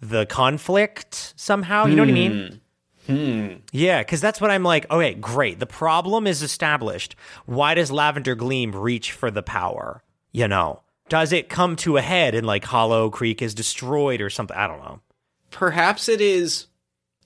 the conflict somehow? You know mm. what I mean? Hmm. Yeah, because that's what I'm like, okay, great. The problem is established. Why does Lavender Gleam reach for the power? You know, does it come to a head and like Hollow Creek is destroyed or something? I don't know. Perhaps it is.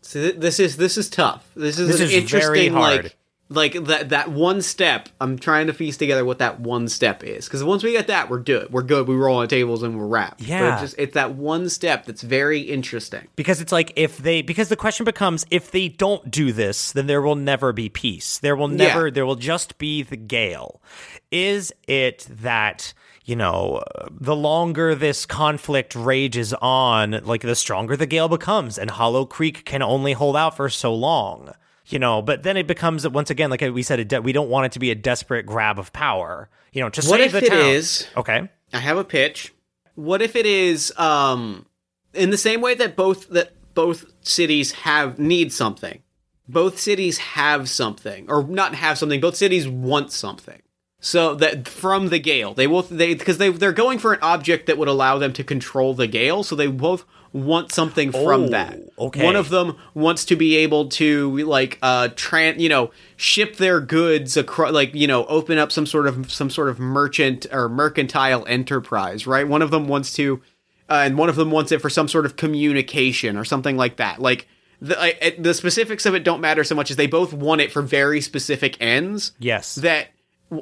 So th- this is this is tough. This is, this an is interesting, very hard. Like, like that that one step. I'm trying to piece together what that one step is, because once we get that, we're good. We're good. We roll on tables and we're wrapped. Yeah, but it's, just, it's that one step that's very interesting, because it's like if they because the question becomes, if they don't do this, then there will never be peace. There will never. Yeah. There will just be the gale. Is it that? You know, the longer this conflict rages on, like, the stronger the gale becomes, and Hollow Creek can only hold out for so long, you know, but then it becomes, once again, like we said, de- we don't want it to be a desperate grab of power, you know, to what save the town. What if it is, okay, I have a pitch, what if it is, um, in the same way that both, that both cities have, need something, both cities have something, or not have something, both cities want something. So that from the gale, they will they because they they're going for an object that would allow them to control the gale. So they both want something from oh, that. Okay. One of them wants to be able to like uh tran you know ship their goods across, like, you know, open up some sort of some sort of merchant or mercantile enterprise, right? One of them wants to, uh, and one of them wants it for some sort of communication or something like that. Like. The, uh, the specifics of it don't matter so much as they both want it for very specific ends. Yes. That.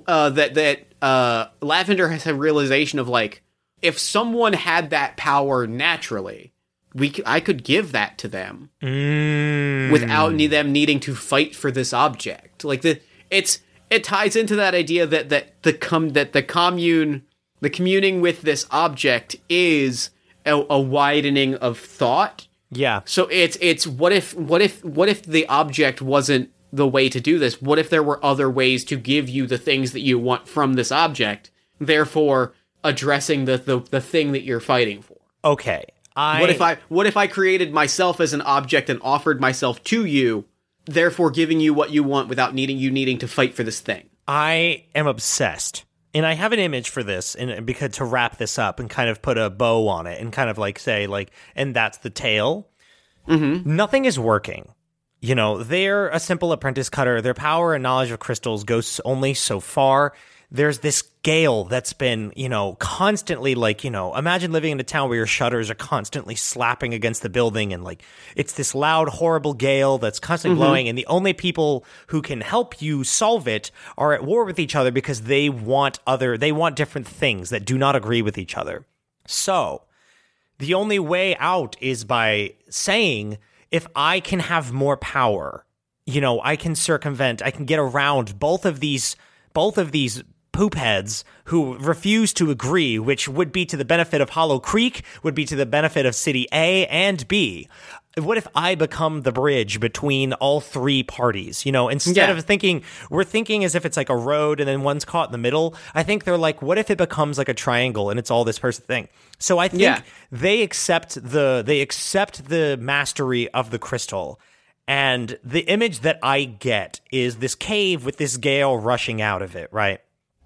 Uh, that that uh, Lavender has a realization of, like, if someone had that power naturally, we c- I could give that to them mm. without ne- them needing to fight for this object. Like, the it's it ties into that idea that that the com- that the commune the communing with this object is a, a widening of thought. Yeah. So it's it's what if what if what if the object wasn't the way to do this? What if there were other ways to give you the things that you want from this object, therefore addressing the the, the thing that you're fighting for? Okay. I... What if I what if I created myself as an object and offered myself to you, therefore giving you what you want without needing you needing to fight for this thing? I am obsessed. And I have an image for this, and because to wrap this up and kind of put a bow on it and kind of like say like, and that's the tale. Mm-hmm. Nothing is working. You know, they're a simple apprentice cutter. Their power and knowledge of crystals goes only so far. There's this gale that's been, you know, constantly like, you know, imagine living in a town where your shutters are constantly slapping against the building. And like, it's this loud, horrible gale that's constantly mm-hmm. blowing. And the only people who can help you solve it are at war with each other because they want other, they want different things that do not agree with each other. So the only way out is by saying, if I can have more power, you know, I can circumvent, I can get around both of these, both of these poop heads who refuse to agree, which would be to the benefit of Hollow Creek, would be to the benefit of City A and B. What if I become the bridge between all three parties? You know, instead yeah. of thinking, we're thinking as if it's like a road and then one's caught in the middle. I think they're like, what if it becomes like a triangle and it's all this person thing? So I think yeah. they accept the they accept the mastery of the crystal. And the image that I get is this cave with this gale rushing out of it, right?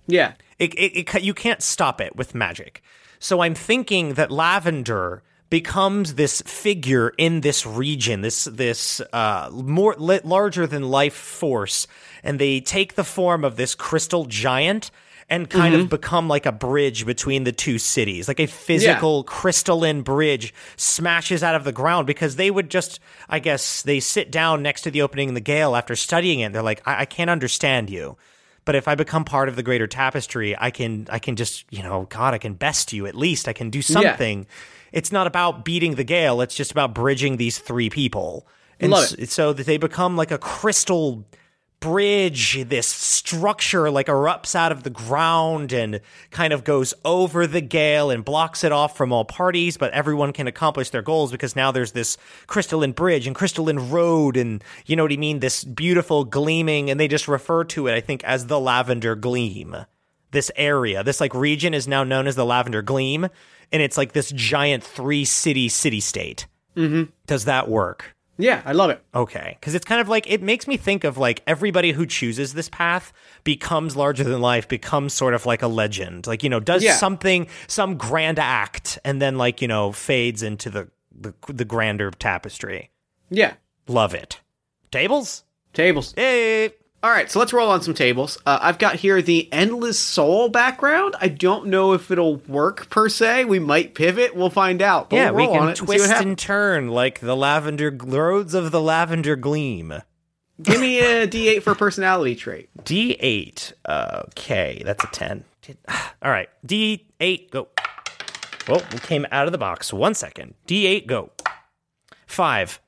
Yeah. It, it, it you can't stop it with magic. So I'm thinking that Lavender becomes this figure in this region, this this uh, more larger than life force, and they take the form of this crystal giant and kind mm-hmm. of become like a bridge between the two cities, like a physical yeah. crystalline bridge smashes out of the ground because they would just, I guess, they sit down next to the opening in the Gale after studying it. They're like, I, I can't understand you, but if I become part of the greater tapestry, I can, I can just, you know, God, I can best you. At least I can do something. Yeah. It's not about beating the Gale. It's just about bridging these three people. And Love it. so that they become like a crystal bridge, this structure like erupts out of the ground and kind of goes over the Gale and blocks it off from all parties, but everyone can accomplish their goals because now there's this crystalline bridge and crystalline road and, you know what I mean, this beautiful gleaming, and they just refer to it, I think, as the Lavender Gleam. This area, this like region is now known as the Lavender Gleam, and it's like this giant three-city city-state. Mm-hmm. Does that work? Yeah, I love it. Okay, because it's kind of like, it makes me think of like everybody who chooses this path becomes larger than life, becomes sort of like a legend, like, you know, does yeah. something, some grand act, and then like, you know, fades into the, the the grander tapestry. Yeah. Love it. Tables? Tables. Hey! All right, so let's roll on some tables. Uh, I've got here the Endless Soul background. I don't know if it'll work per se. We might pivot. We'll find out. But yeah, we'll we can twist and, and turn like the lavender roads of the Lavender Gleam. Give me a D eight for personality trait. D eight. Okay, that's a ten. All right, D eight, go. Well, we came out of the box. One second. D eight, go. Five.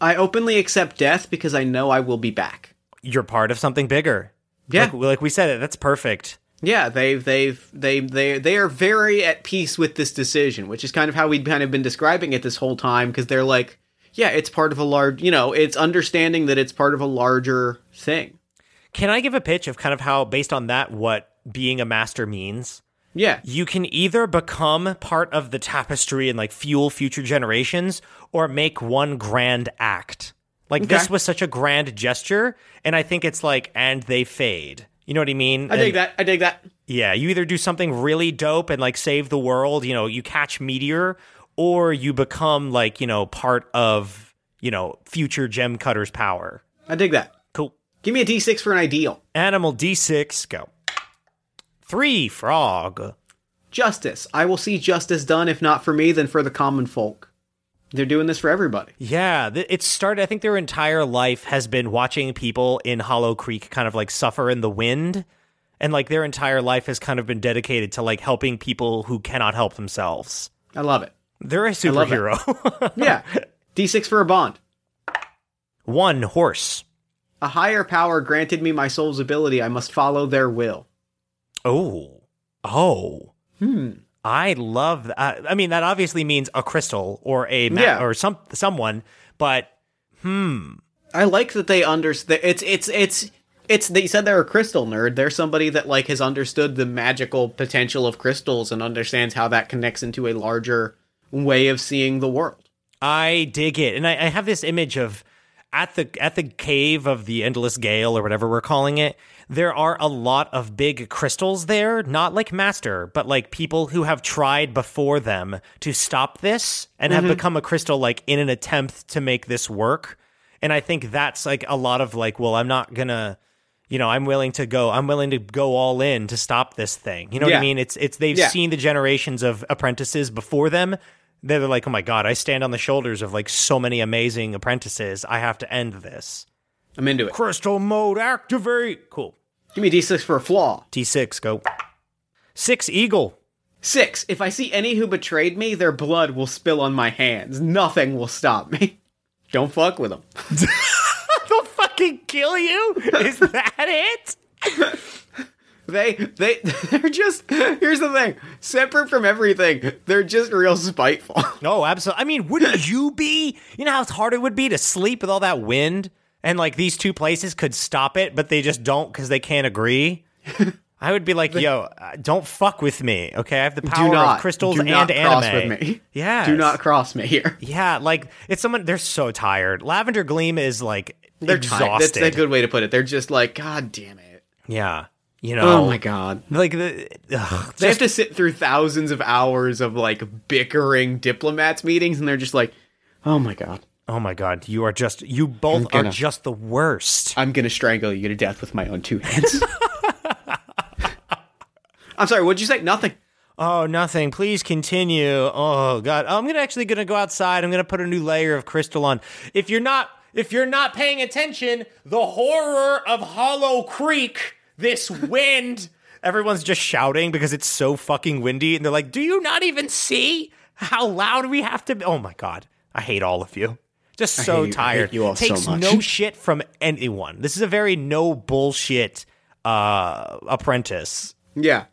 I openly accept death because I know I will be back. You're part of something bigger. Yeah. Like, like we said, it. That's perfect. Yeah, they've, they've, they, they, they are very at peace with this decision, which is kind of how we've kind of been describing it this whole time, because they're like, yeah, it's part of a large, you know, it's understanding that it's part of a larger thing. Can I give a pitch of kind of how, based on that, what being a master means? Yeah. You can either become part of the tapestry and like fuel future generations, or make one grand act. Like, okay. This was such a grand gesture, and I think it's like, and they fade. You know what I mean? I dig and, that. I dig that. Yeah, you either do something really dope and, like, save the world, you know, you catch Meteor, or you become, like, you know, part of, you know, future Gem Cutter's power. I dig that. Cool. Give me a D six for an ideal. Animal D six, go. Three, frog. Justice. I will see justice done, if not for me, then for the common folk. They're doing this for everybody. Yeah, it started, I think their entire life has been watching people in Hollow Creek kind of like suffer in the wind. And like their entire life has kind of been dedicated to like helping people who cannot help themselves. I love it. They're a superhero. Yeah. D six for a bond. One, horse. A higher power granted me my soul's ability. I must follow their will. Oh. Oh. Hmm. I love that. I mean, that obviously means a crystal or a ma- yeah. or some someone, but hmm. I like that they understand. It's it's it's it's. They said they're a crystal nerd. They're somebody that like has understood the magical potential of crystals and understands how that connects into a larger way of seeing the world. I dig it, and I, I have this image of at the at the cave of the Endless Gale or whatever we're calling it. There are a lot of big crystals there, not like Master, but like people who have tried before them to stop this and mm-hmm. have become a crystal like in an attempt to make this work. And I think that's like a lot of like, well, I'm not going to, you know, I'm willing to go, I'm willing to go all in to stop this thing. You know yeah. what I mean? It's, it's, they've yeah. seen the generations of apprentices before them. They're like, oh my God, I stand on the shoulders of like so many amazing apprentices. I have to end this. I'm into it. Crystal mode activate. Cool. Give me D six for a flaw. D six, go. Six, eagle. Six. If I see any who betrayed me, their blood will spill on my hands. Nothing will stop me. Don't fuck with them. They'll fucking kill you? Is that it? They, they, they're just, here's the thing, separate from everything, they're just real spiteful. No, absolutely. I mean, wouldn't you be? You know how hard it would be to sleep with all that wind? And, like, these two places could stop it, but they just don't because they can't agree. I would be like, yo, don't fuck with me, okay? I have the power not, of crystals and anime. Do not cross with me. Yes. Do not cross me here. Yeah, like, it's someone, they're so tired. Lavender Gleam is, like, they're exhausted. Tired. That's a good way to put it. They're just like, God damn it. Yeah. You know, oh my god! Like the, ugh, they just have to sit through thousands of hours of like bickering diplomats meetings, and they're just like, "Oh my god, oh my god, you are just you both gonna, are just the worst." I'm gonna strangle you to death with my own two hands. I'm sorry. What'd you say? Nothing. Oh, nothing. Please continue. Oh god, oh, I'm gonna actually gonna go outside. I'm gonna put a new layer of crystal on. If you're not, if you're not paying attention, the horror of Hollow Creek. This wind! Everyone's just shouting because it's so fucking windy, and they're like, do you not even see how loud we have to be? Oh my god. I hate all of you. Just so tired. You all takes so much. No shit from anyone. This is a very no bullshit uh, apprentice. Yeah.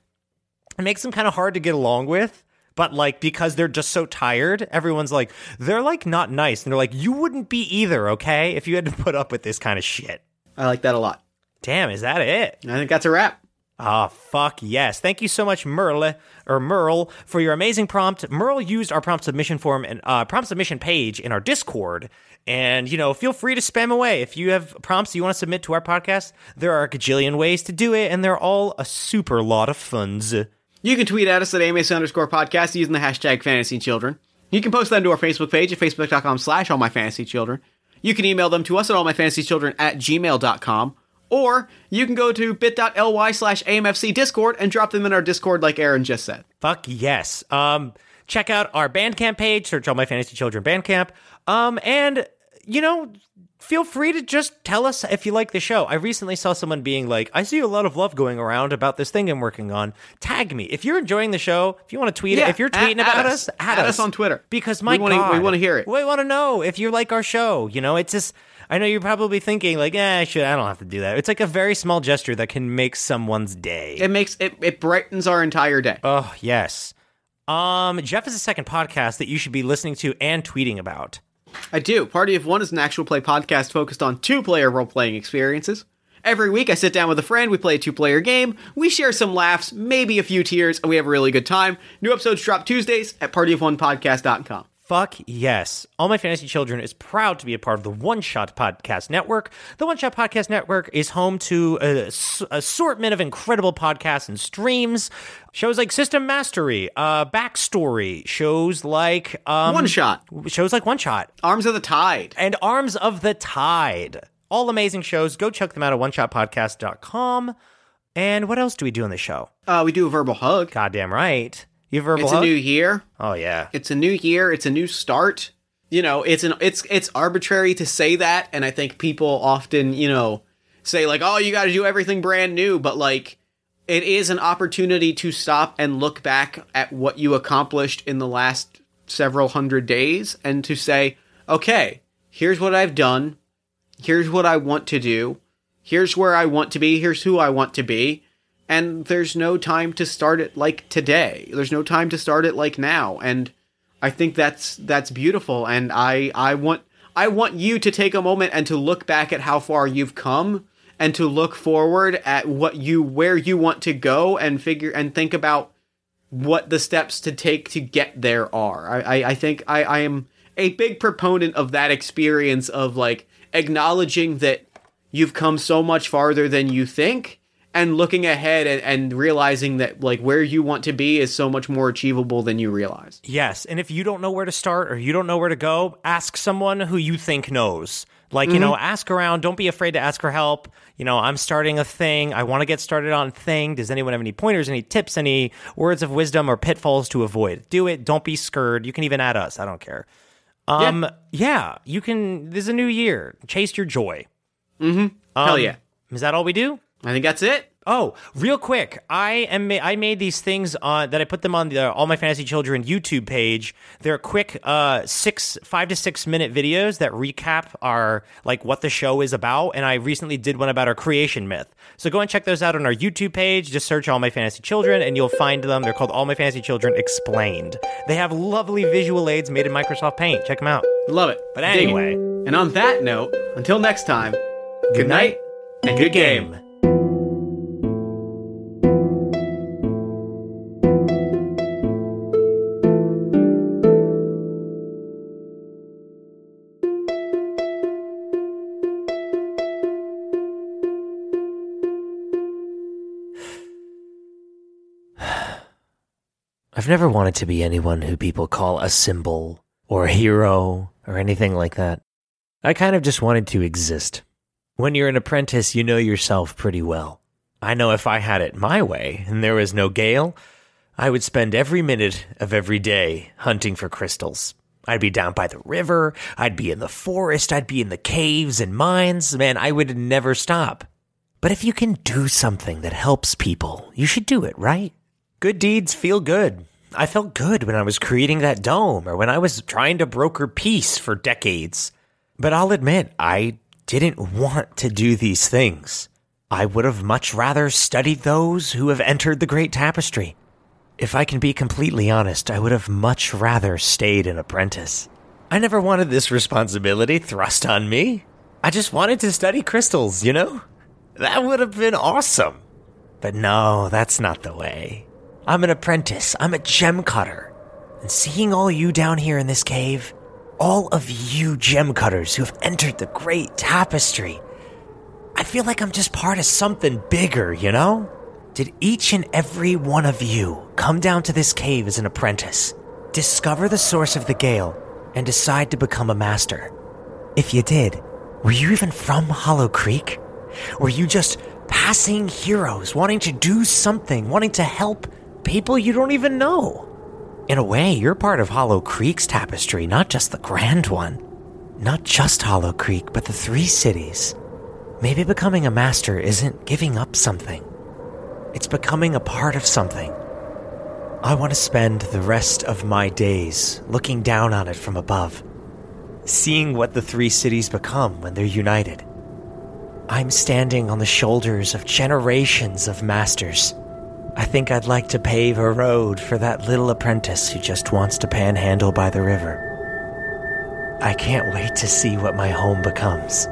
It makes them kind of hard to get along with, but like because they're just so tired, everyone's like, they're like not nice, and they're like, you wouldn't be either, okay, if you had to put up with this kind of shit. I like that a lot. Damn, is that it? I think that's a wrap. Ah, oh, fuck yes. Thank you so much, Merle, or Merle, for your amazing prompt. Merle used our prompt submission form and uh, prompt submission page in our Discord. And, you know, feel free to spam away. If you have prompts you want to submit to our podcast, there are a gajillion ways to do it, and they're all a super lot of funs. You can tweet at us at A M S underscore podcast using the hashtag fantasy children. You can post them to our Facebook page at facebook.com slash all my fantasy children. You can email them to us at allmyfantasychildren at gmail.com. Or you can go to bit.ly slash AMFC Discord and drop them in our Discord like Aaron just said. Fuck yes. Um, check out our Bandcamp page. Search All My Fantasy Children Bandcamp. Um, and, you know, feel free to just tell us if you like the show. I recently saw someone being like, I see a lot of love going around about this thing I'm working on. Tag me. If you're enjoying the show, if you want to tweet yeah, it, if you're tweeting at, about at us, us, at, at us. us on Twitter. Because, my we wanna, God. We want to hear it. We want to know if you like our show. You know, it's just... I know you're probably thinking, like, eh, shit, I don't have to do that. It's like a very small gesture that can make someone's day. It makes it, it brightens our entire day. Oh, yes. Um, Jeff is a second podcast that you should be listening to and tweeting about. I do. Party of One is an actual play podcast focused on two-player role-playing experiences. Every week, I sit down with a friend, we play a two-player game, we share some laughs, maybe a few tears, and we have a really good time. New episodes drop Tuesdays at party of one podcast dot com. Fuck yes. All My Fantasy Children is proud to be a part of the One Shot Podcast Network. The One Shot Podcast Network is home to an assortment of incredible podcasts and streams. Shows like System Mastery, uh, Backstory, shows like... Um, One Shot. Shows like One Shot. Arms of the Tide. And Arms of the Tide. All amazing shows. Go check them out at one shot podcast dot com. And what else do we do on the show? Uh, we do a verbal hug. Goddamn right. You verbal it's hug? A new year. Oh yeah. It's a new year. It's a new start. You know, it's an it's it's arbitrary to say that, and I think people often, you know, say like, "Oh, you got to do everything brand new," but like it is an opportunity to stop and look back at what you accomplished in the last several hundred days and to say, "Okay, here's what I've done. Here's what I want to do. Here's where I want to be. Here's who I want to be." And there's no time to start it like today. There's no time to start it like now. And I think that's that's beautiful. And I, I want I want you to take a moment and to look back at how far you've come and to look forward at what you where you want to go and figure and think about what the steps to take to get there are. I, I, I think I, I am a big proponent of that experience of like acknowledging that you've come so much farther than you think. And looking ahead and, and realizing that, like, where you want to be is so much more achievable than you realize. Yes, and if you don't know where to start or you don't know where to go, ask someone who you think knows. Like, mm-hmm. you know, ask around. Don't be afraid to ask for help. You know, I'm starting a thing. I want to get started on a thing. Does anyone have any pointers, any tips, any words of wisdom or pitfalls to avoid? Do it. Don't be scared. You can even add us. I don't care. Um, yeah. yeah, you can. There's a new year. Chase your joy. Mm-hmm. Um, Hell yeah. Is that all we do? I think that's it. Oh, real quick. I am. Ma- I made these things on that I put them on the uh, All My Fantasy Children YouTube page. They're quick uh, six, five to six minute videos that recap our, like, what the show is about. And I recently did one about our creation myth. So go and check those out on our YouTube page. Just search All My Fantasy Children and you'll find them. They're called All My Fantasy Children Explained. They have lovely visual aids made in Microsoft Paint. Check them out. Love it. But anyway. And on that note, until next time, good, good night and good game. game. I've never wanted to be anyone who people call a symbol or a hero or anything like that. I kind of just wanted to exist. When you're an apprentice, you know yourself pretty well. I know if I had it my way and there was no Gale, I would spend every minute of every day hunting for crystals. I'd be down by the river, I'd be in the forest, I'd be in the caves and mines. Man, I would never stop. But if you can do something that helps people, you should do it, right? Good deeds feel good. I felt good when I was creating that dome or when I was trying to broker peace for decades. But I'll admit, I didn't want to do these things. I would have much rather studied those who have entered the Great Tapestry. If I can be completely honest, I would have much rather stayed an apprentice. I never wanted this responsibility thrust on me. I just wanted to study crystals, you know? That would have been awesome. But no, that's not the way. I'm an apprentice. I'm a gem cutter. And seeing all you down here in this cave, all of you gem cutters who have entered the Great Tapestry, I feel like I'm just part of something bigger, you know? Did each and every one of you come down to this cave as an apprentice, discover the source of the Gale, and decide to become a master? If you did, were you even from Hollow Creek? Were you just passing heroes, wanting to do something, wanting to help people you don't even know? In a way, you're part of Hollow Creek's tapestry, not just the grand one. Not just Hollow Creek, but the three cities. Maybe becoming a master isn't giving up something. It's becoming a part of something. I want to spend the rest of my days looking down on it from above, seeing what the three cities become when they're united. I'm standing on the shoulders of generations of masters. I think I'd like to pave a road for that little apprentice who just wants to panhandle by the river. I can't wait to see what my home becomes.